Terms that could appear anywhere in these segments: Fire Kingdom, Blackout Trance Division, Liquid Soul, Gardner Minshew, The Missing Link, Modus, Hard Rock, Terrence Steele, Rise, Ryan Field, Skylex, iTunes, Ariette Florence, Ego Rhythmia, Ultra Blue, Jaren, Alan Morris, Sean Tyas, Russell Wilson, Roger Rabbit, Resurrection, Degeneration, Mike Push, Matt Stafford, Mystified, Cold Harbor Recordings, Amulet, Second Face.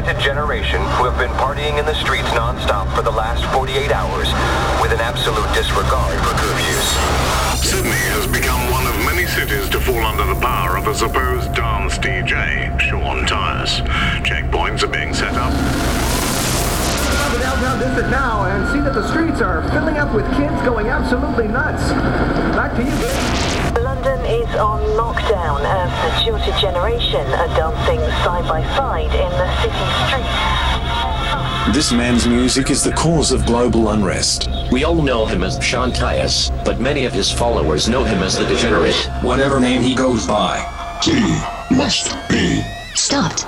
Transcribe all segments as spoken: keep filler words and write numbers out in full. disenchanted generation who have been partying in the streets non-stop for the last forty-eight hours with an absolute disregard for curfews. Sydney has become one of many cities to fall under the power of a supposed dance D J, Sean Tyas. Checkpoints are being set up. The downtown district now and see that the streets are filling up with kids going absolutely nuts. Back to you, Bill. London is on lockdown as the jilted generation are dancing side by side in the city streets. This man's music is the cause of global unrest. We all know him as Sean Tyas, but many of his followers know him as the Degenerate, whatever name he goes by. He must be stopped.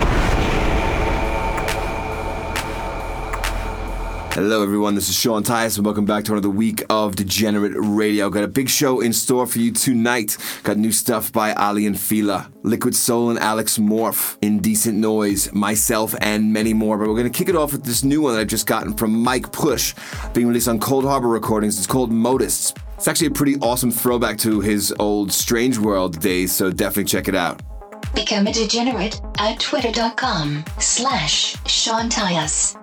Hello everyone, this is Sean Tyas and welcome back to another week of Degenerate Radio. Got a big show in store for you tonight. Got new stuff by Ali and Fila, Liquid Soul and Alex Morph, Indecent Noise, myself and many more. But we're going to kick it off with this new one that I've just gotten from Mike Push, being released on Cold Harbor Recordings. It's called Modus. It's actually a pretty awesome throwback to his old Strange World days, so definitely check it out. Become a Degenerate at twitter.com slash Sean Tyas.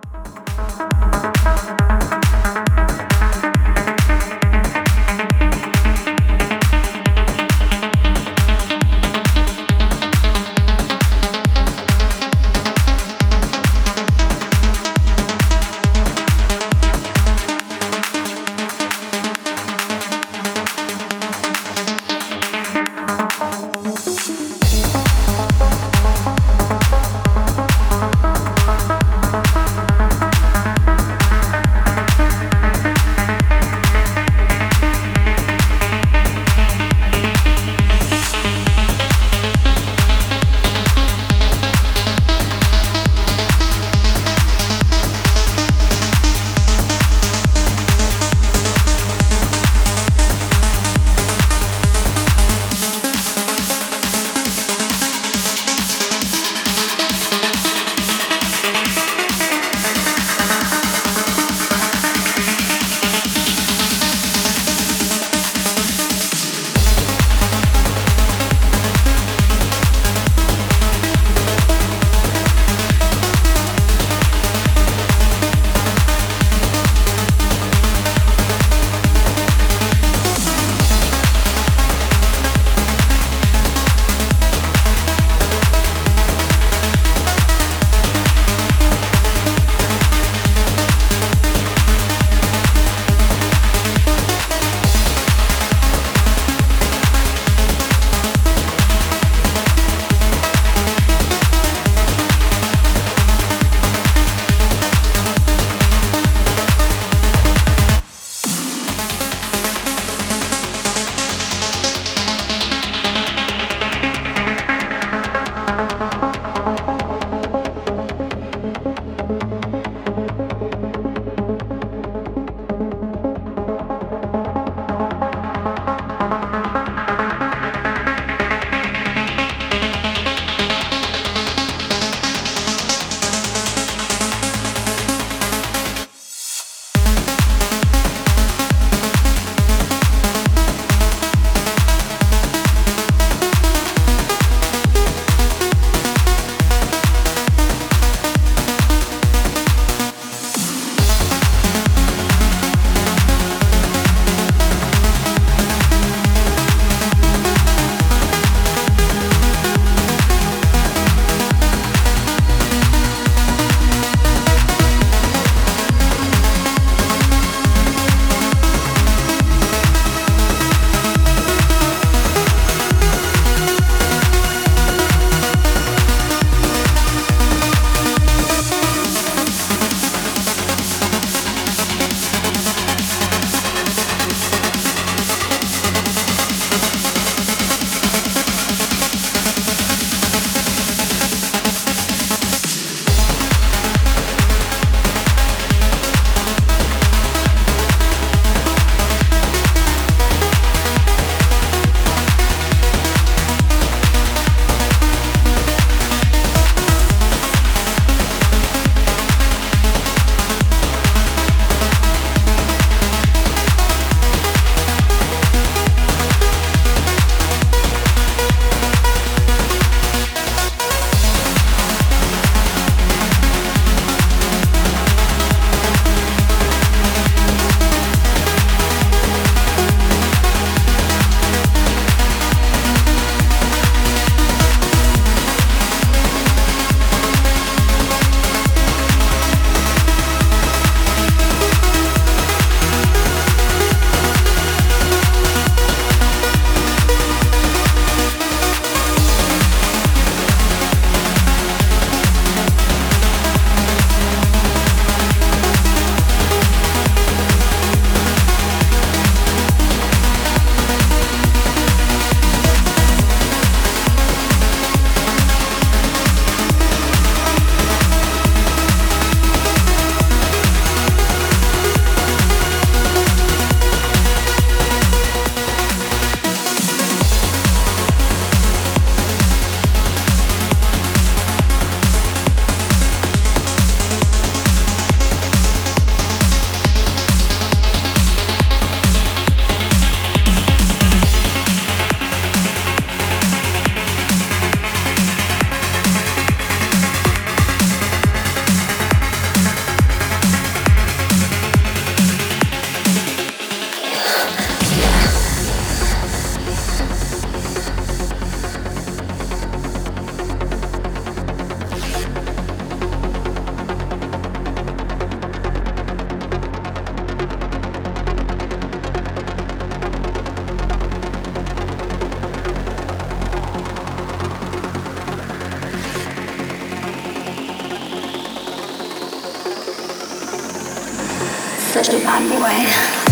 such a bad boy.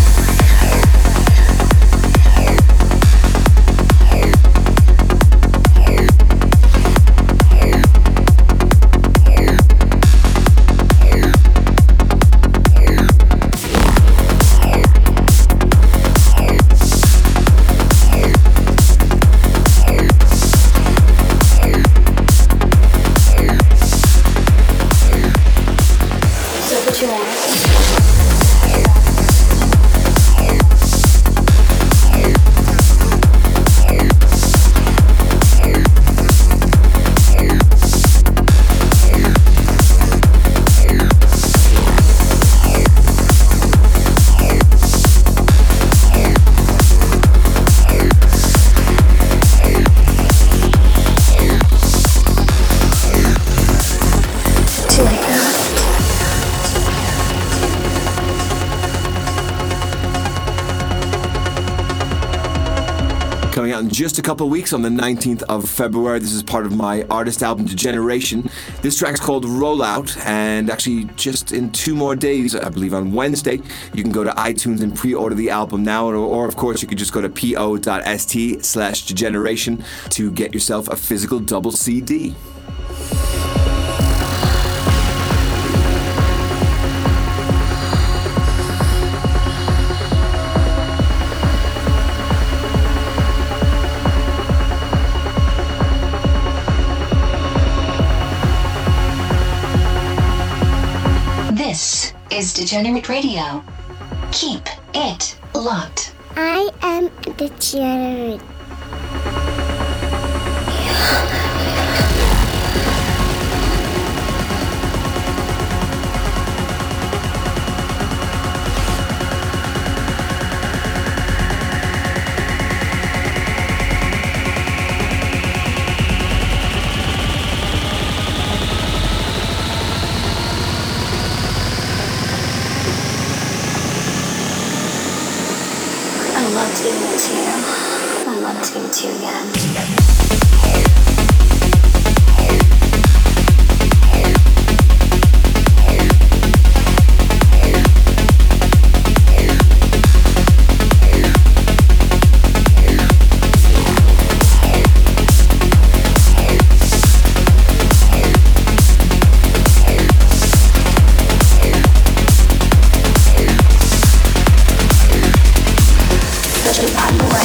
Just a couple of weeks on the nineteenth of February. This is part of my artist album Degeneration. This track's called Rollout, and actually just in two more days, I believe on Wednesday, you can go to iTunes and pre-order the album now, or, or of course you could just go to po.st slash degeneration to get yourself a physical double C D. Is Degenerate Radio. Keep it locked. I am Degenerate. Such a bad boy.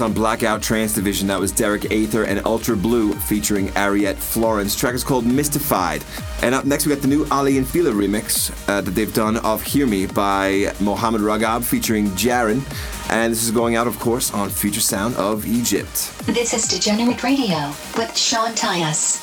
On Blackout Trance Division, that was Derek Aether and Ultra Blue featuring Ariette Florence. The track is called Mystified. And up next we got the new Ali and Fila remix uh, that they've done of Hear Me by Mohamed Raghab featuring Jaren. And this is going out, of course, on Future Sound of Egypt. This is Degenerate Radio with Sean Tyas.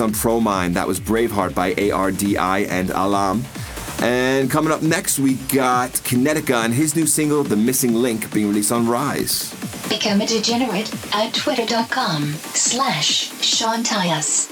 released on Promind. That was Braveheart by A R D I and Alam. And coming up next, we got Kinetica and his new single, The Missing Link, being released on Rise. Become a degenerate at twitter.com slash Sean Tyas.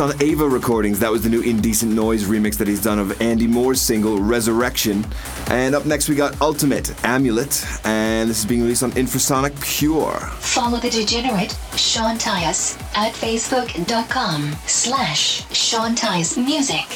released on Ava Recordings. That was the new Indecent Noise remix that he's done of Andy Moore's single, Resurrection. And up next we got Ultimate, Amulet, and this is being released on Infrasonic Pure. Follow the Degenerate, Sean Tyas, at facebook.com slash Sean Tyas Music.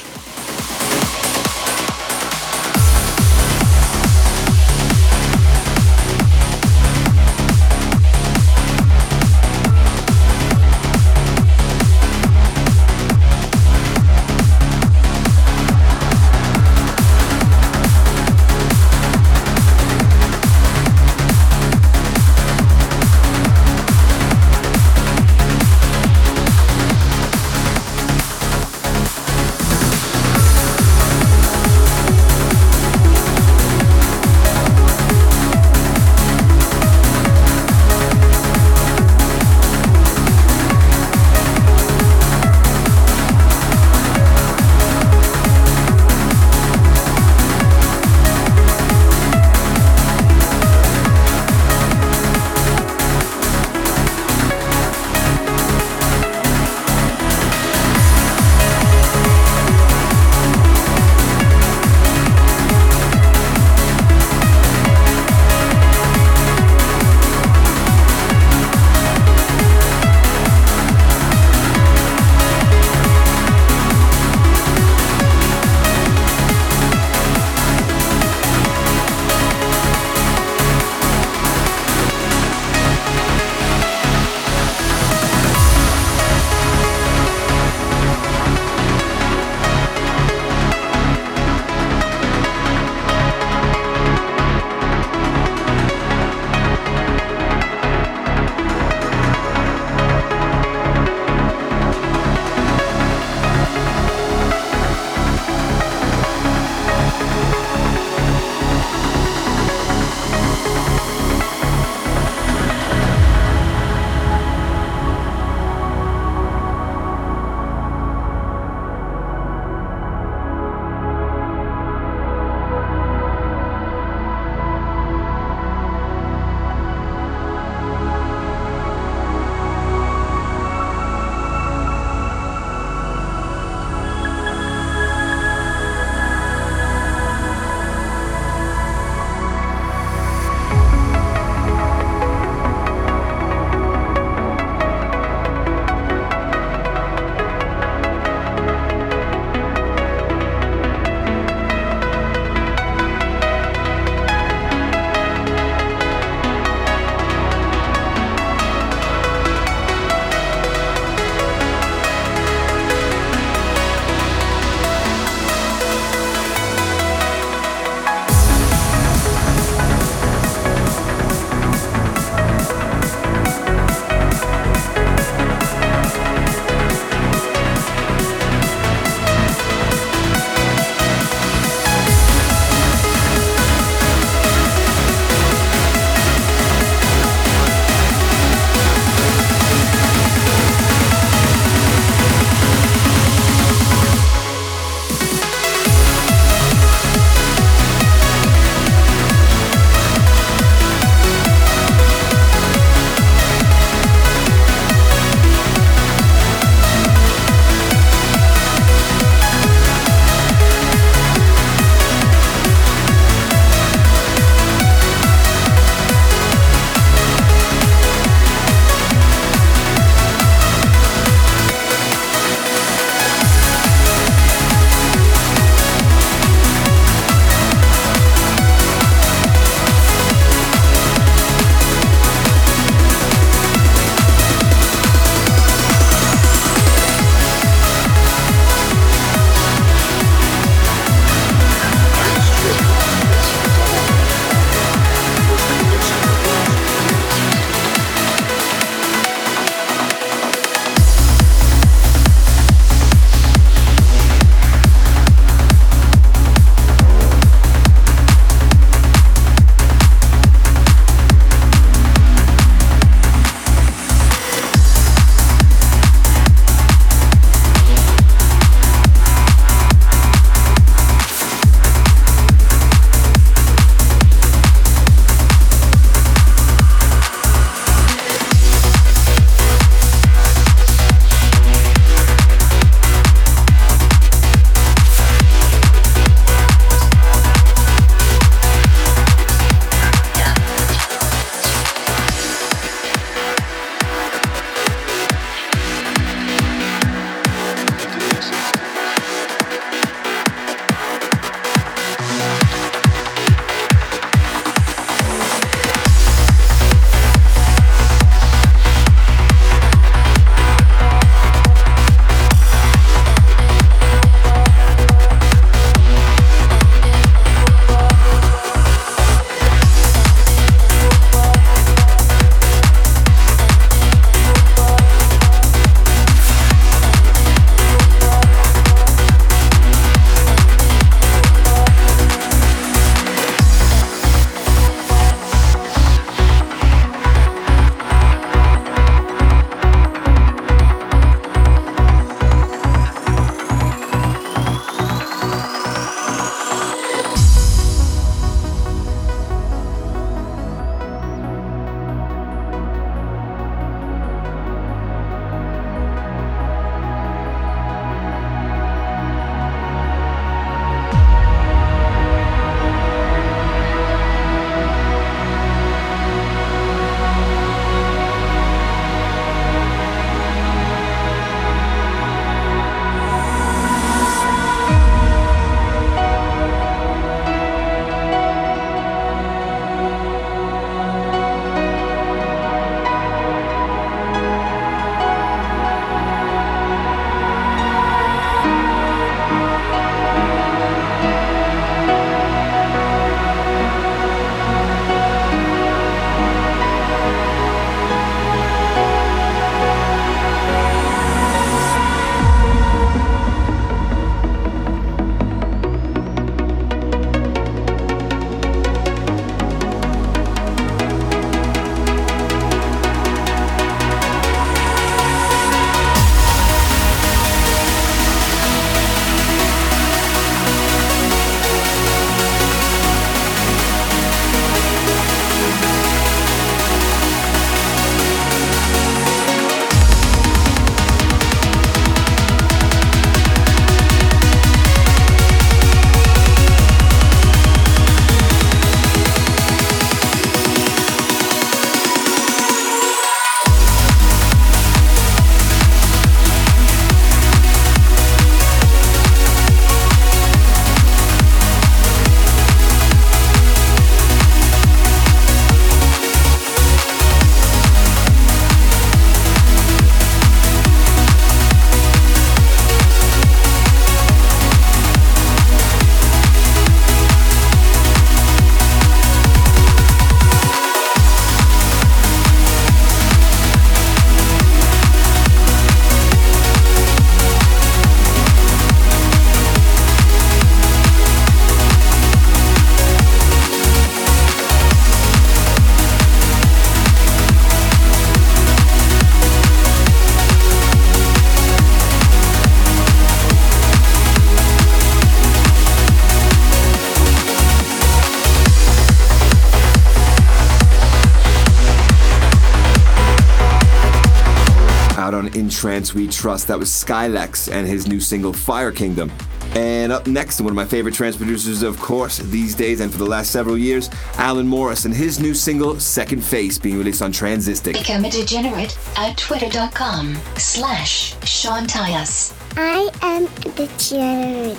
In Trance We Trust. That was Skylex and his new single Fire Kingdom. And up next, one of my favorite trance producers, of course, these days and for the last several years, Alan Morris and his new single, Second Face, being released on Transistic. Become a degenerate at twitter.com slash Sean Tyas. I am a degenerate.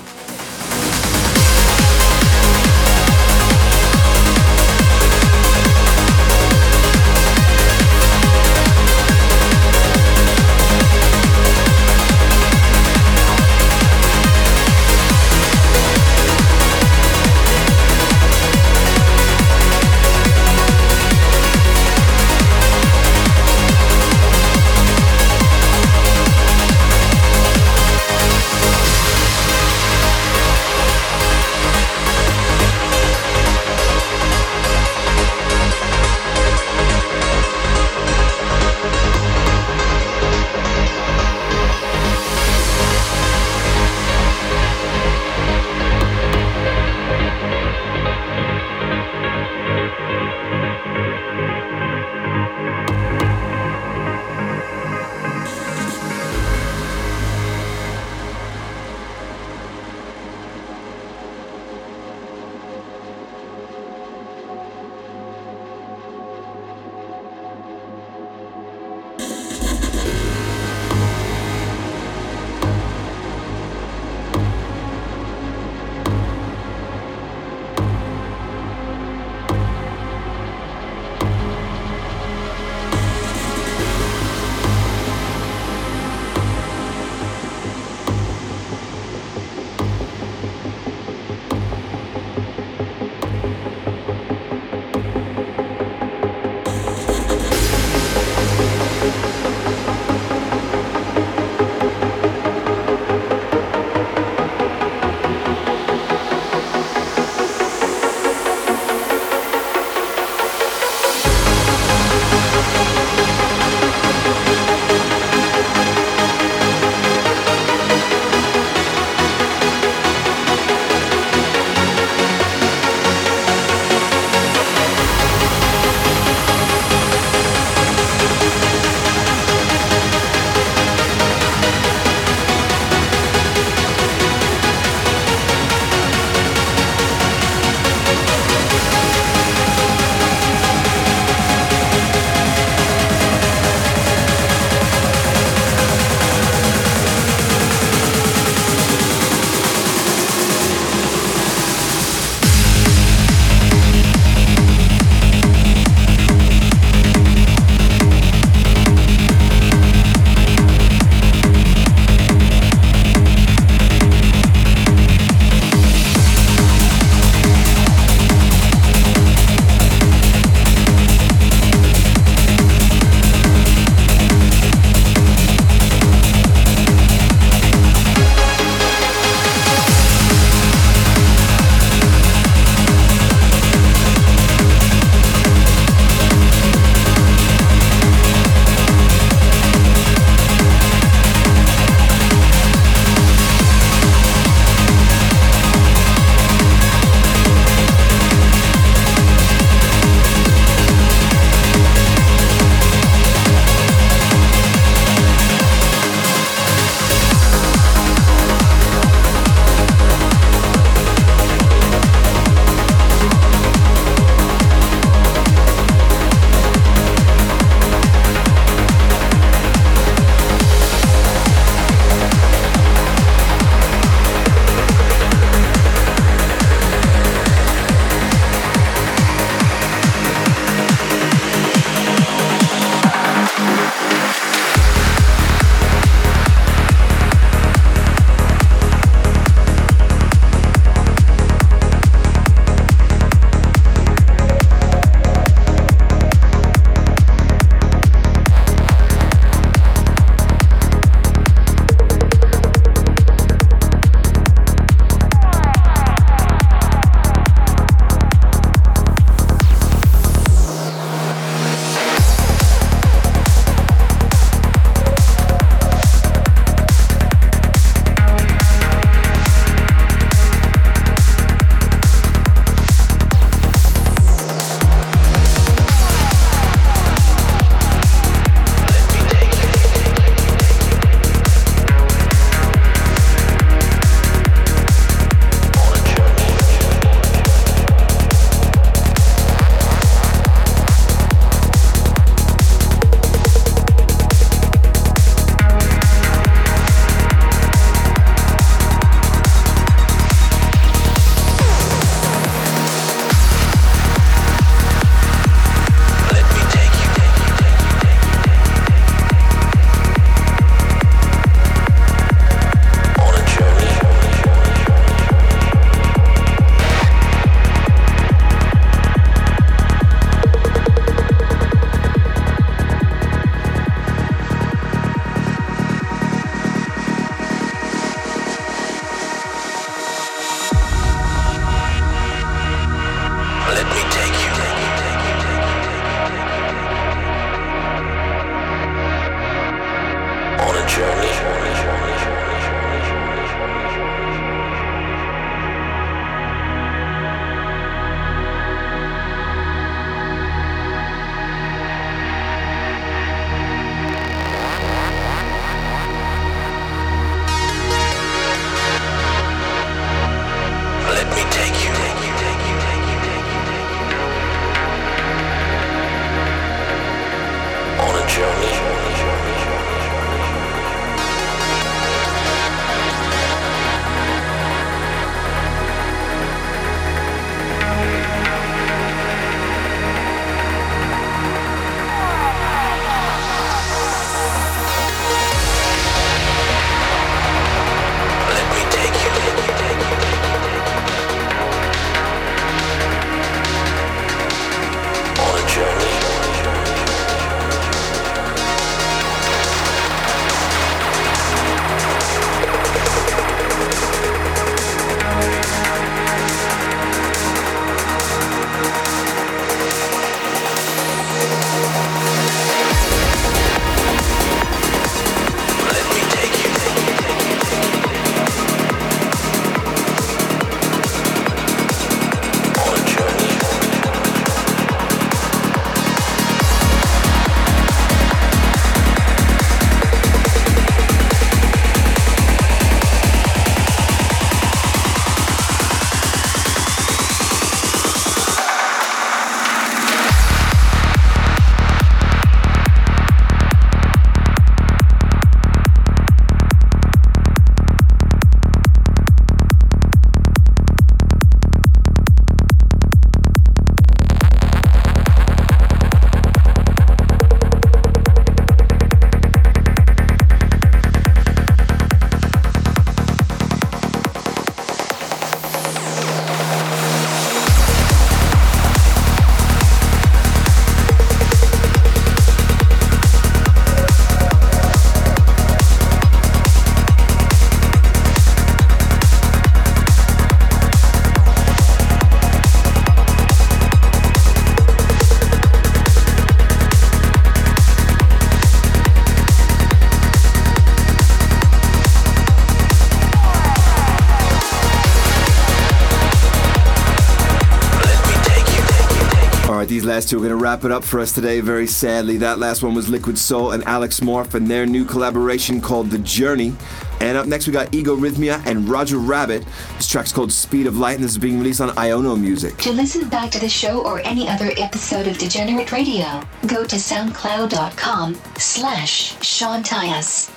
last two are going to wrap it up for us today, very sadly. That last one was Liquid Soul and Alex Morph and their new collaboration called The Journey. And up next we got Ego Rhythmia and Roger Rabbit. This track's called Speed of Light, and this is being released on Iono Music. To listen back to the show or any other episode of Degenerate Radio, go to soundcloud.com slash Sean Tyas.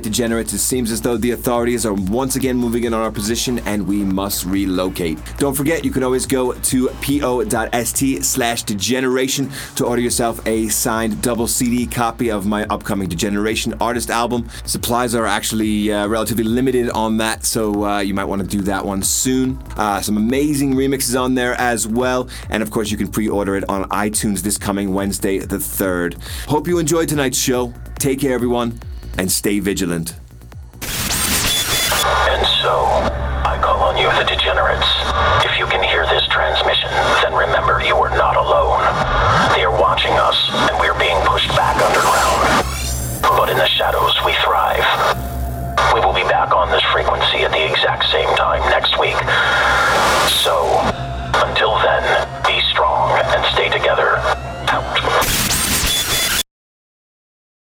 Degenerates, it seems as though the authorities are once again moving in on our position and we must relocate. Don't forget, you can always go to po dot s t slash degeneration to order yourself a signed double C D copy of my upcoming Degeneration artist album. Supplies are actually uh, relatively limited on that, so uh, you might want to do that one soon. Uh, some amazing remixes on there as well, and of course you can pre-order it on iTunes this coming Wednesday the third. Hope you enjoyed tonight's show. Take care, everyone. And stay vigilant. And so, I call on you, the degenerates. If you can hear this transmission, then remember you are not alone. They are watching us, and we are being pushed